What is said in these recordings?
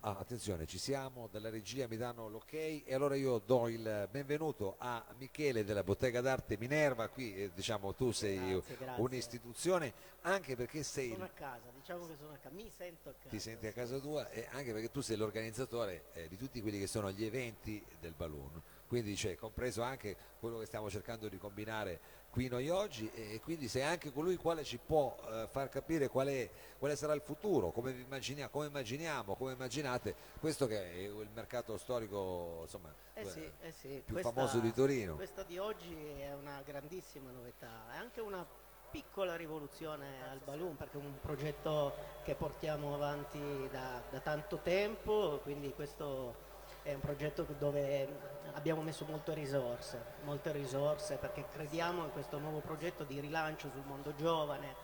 Attenzione, ci siamo, dalla regia mi danno l'ok, e allora io do il benvenuto a Michele della Bottega d'Arte Minerva. Qui diciamo tu sei un'istituzione, anche perché sei... Sono a casa, diciamo che sono a casa, mi sento a casa. Ti senti a casa tua, e anche perché tu sei l'organizzatore di tutti quelli che sono gli eventi del Balloon, quindi c'è compreso anche quello che stiamo cercando di combinare qui noi oggi, e quindi sei anche colui quale ci può far capire quale sarà il futuro, come vi immaginiamo, come immaginate questo che è il mercato storico, insomma, più famoso di Torino. Questa di oggi è una grandissima novità, è anche una piccola rivoluzione al Balloon, perché è un progetto che portiamo avanti da tanto tempo, quindi questo è un progetto dove abbiamo messo molte risorse, perché crediamo in questo nuovo progetto di rilancio sul mondo giovane,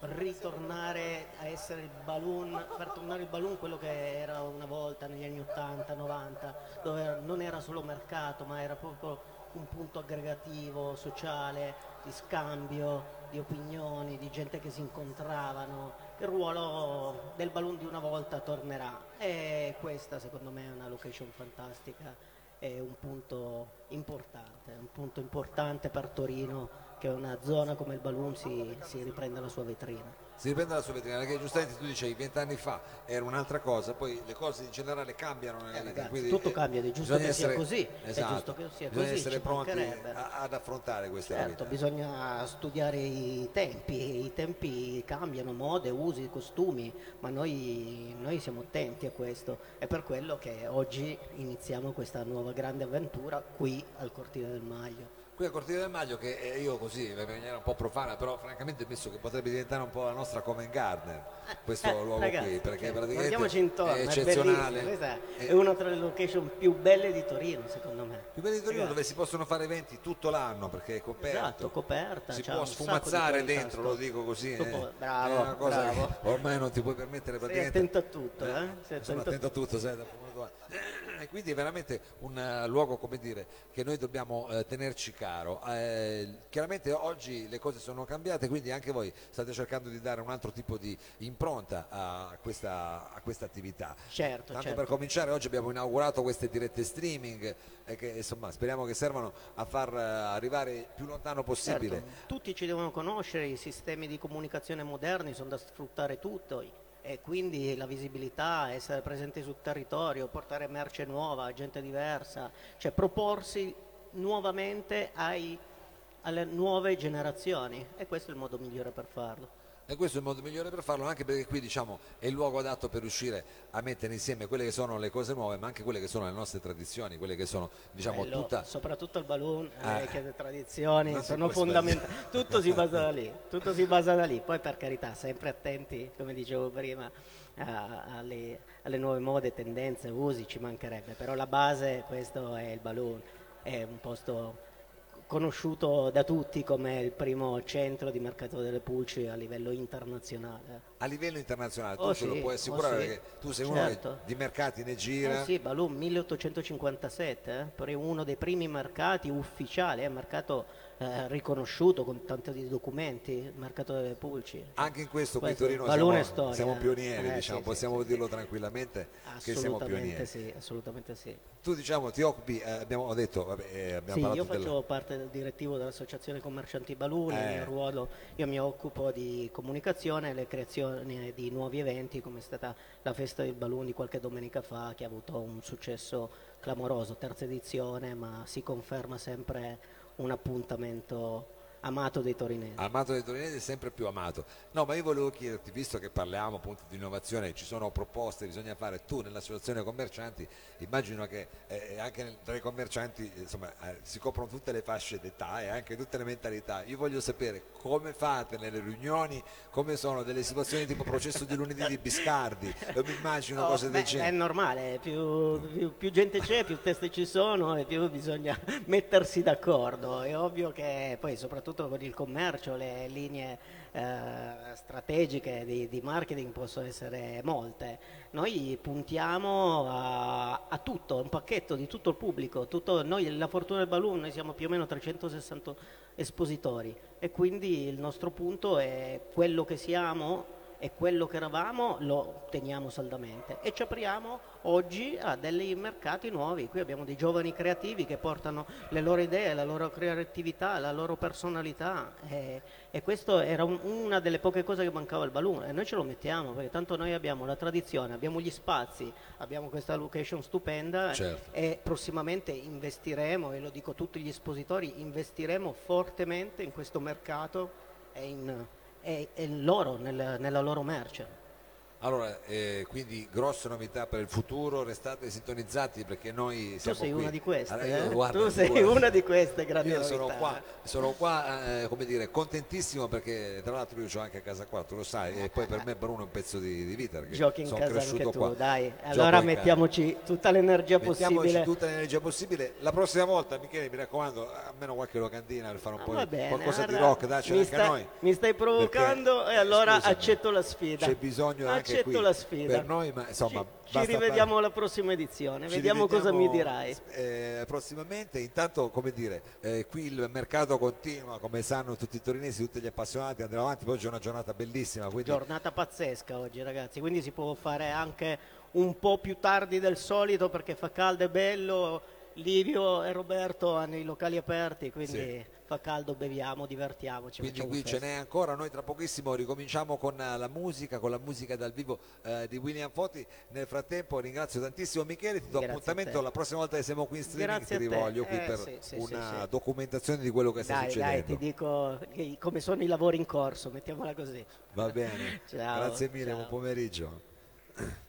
ritornare a essere il Balloon, far tornare il Balloon quello che era una volta negli anni 80-90, dove non era solo mercato, ma era proprio un punto aggregativo, sociale, di scambio, di opinioni, di gente che si incontravano. Il ruolo del Balloon di una volta tornerà, e questa secondo me è una location fantastica. È un punto importante per Torino, che una zona come il Balloon si riprenda la sua vetrina. Si riprende la sua vetrina, perché giustamente tu dicevi 20 anni fa era un'altra cosa, poi le cose in generale cambiano nella vita, ragazzi, quindi, tutto cambia, è giusto che sia così, esatto, è giusto che sia così, essere pronti ad affrontare queste cose. Certo, bisogna studiare i tempi cambiano, mode, usi, costumi, ma noi siamo attenti a questo, è per quello che oggi iniziamo questa nuova grande avventura qui al Cortile del Maglio. Qui a Cortile del Maglio, che io così in maniera un po' profana, però francamente penso che potrebbe diventare un po' la nostra Covent Garden, questo luogo, ragazzi, qui, perché praticamente intorno, è eccezionale. È una tra le location più belle di Torino, secondo me. Più belle di Torino, ragazzi, dove si possono fare eventi tutto l'anno, perché è coperto. Esatto, coperta. Si può sfumazzare dentro, lo dico così. Bravo, è una cosa che ormai non ti puoi permettere praticamente. Sei attento a tutto, sono attento a tutto, sai, da fumato. E quindi è veramente un luogo, come dire, che noi dobbiamo tenerci caro. Chiaramente oggi le cose sono cambiate, quindi anche voi state cercando di dare un altro tipo di impronta a questa attività. Certo, tanto certo. Per cominciare, oggi abbiamo inaugurato queste dirette streaming che insomma speriamo che servano a far arrivare più lontano possibile. Certo. Tutti ci devono conoscere, i sistemi di comunicazione moderni sono da sfruttare tutto. E quindi la visibilità, essere presenti sul territorio, portare merce nuova, gente diversa, cioè proporsi nuovamente alle nuove generazioni, e questo è il modo migliore per farlo. E questo è il modo migliore per farlo, anche perché qui diciamo è il luogo adatto per riuscire a mettere insieme quelle che sono le cose nuove, ma anche quelle che sono le nostre tradizioni, quelle che sono, diciamo, soprattutto il Balloon, che le tradizioni sono fondamentali, tutto si basa da lì, poi per carità sempre attenti, come dicevo prima, alle nuove mode, tendenze, usi, ci mancherebbe, però la base, questo è il Balloon, è un posto conosciuto da tutti come il primo centro di mercato delle pulci a livello internazionale. A livello internazionale, tu ce lo puoi assicurare, perché tu sei uno di mercati ne gira. Sì, Balloon 1857, uno dei primi mercati ufficiali, mercato riconosciuto con tanti documenti, il mercato delle pulci. Anche in questo qui Torino siamo pionieri, diciamo, possiamo dirlo tranquillamente che siamo pionieri. Sì, assolutamente sì. Tu diciamo ti occupi, abbiamo detto, io faccio parte del direttivo dell'Associazione Commercianti Baluni, nel ruolo io mi occupo di comunicazione, le creazioni di nuovi eventi, come è stata la festa del Baluni di qualche domenica fa, che ha avuto un successo clamoroso, terza edizione, ma si conferma sempre un appuntamento amato dai torinesi, sempre più amato. No, ma io volevo chiederti, visto che parliamo appunto di innovazione, ci sono proposte che bisogna fare, tu nell'associazione commercianti immagino che anche tra i commercianti, insomma, si coprono tutte le fasce d'età e anche tutte le mentalità. Io voglio sapere come fate nelle riunioni, come sono delle situazioni tipo processo di lunedì di Biscardi, mi immagino cose del genere. È normale, più gente c'è, più teste ci sono e più bisogna mettersi d'accordo. È ovvio che poi soprattutto con il commercio le linee strategiche di marketing possono essere molte. Noi puntiamo a tutto, un pacchetto di tutto il pubblico, noi la fortuna del Balloon, noi siamo più o meno 360 espositori, e quindi il nostro punto è quello che siamo e quello che eravamo lo teniamo saldamente, e ci apriamo oggi a dei mercati nuovi. Qui abbiamo dei giovani creativi che portano le loro idee, la loro creatività, la loro personalità, e questo era una delle poche cose che mancava al Balloon, e noi ce lo mettiamo, perché tanto noi abbiamo la tradizione, abbiamo gli spazi, abbiamo questa location stupenda, certo. E prossimamente investiremo, e lo dico a tutti gli espositori, investiremo fortemente in questo mercato e loro, nella loro merce. Allora, quindi grosse novità per il futuro, restate sintonizzati, perché noi siamo qui. Tu sei qui. Una di queste, allora, guarda, tu sei una di queste grandi novità. Io sono qua come dire, contentissimo, perché tra l'altro io ho anche a casa qua, tu lo sai, e poi per me Bruno è un pezzo di vita, perché giochi in casa anche tu, qua. Dai, allora mettiamoci tutta l'energia possibile. La prossima volta, Michele, mi raccomando, almeno qualche locandina per fare un po' qualcosa di rock, dacela anche a noi. Mi stai provocando, perché, e allora scusami, accetto la sfida. C'è bisogno anche accetto la sfida per noi, ma insomma ci rivediamo alla prossima edizione, vediamo cosa mi dirai prossimamente. Intanto, come dire, qui il mercato continua, come sanno tutti i torinesi, tutti gli appassionati, andremo avanti. Poi c'è una giornata bellissima, quindi... giornata pazzesca oggi, ragazzi, quindi si può fare anche un po' più tardi del solito, perché fa caldo e bello. Livio e Roberto hanno i locali aperti, quindi sì. Fa caldo, beviamo, divertiamoci. Quindi qui ce n'è ancora, noi tra pochissimo ricominciamo con la musica dal vivo di William Foti. Nel frattempo ringrazio tantissimo Michele, ti do appuntamento la prossima volta che siamo qui in streaming, ti rivoglio qui per una documentazione di quello che sta succedendo. Dai, ti dico come sono i lavori in corso, mettiamola così. Va bene, ciao, grazie mille, buon pomeriggio.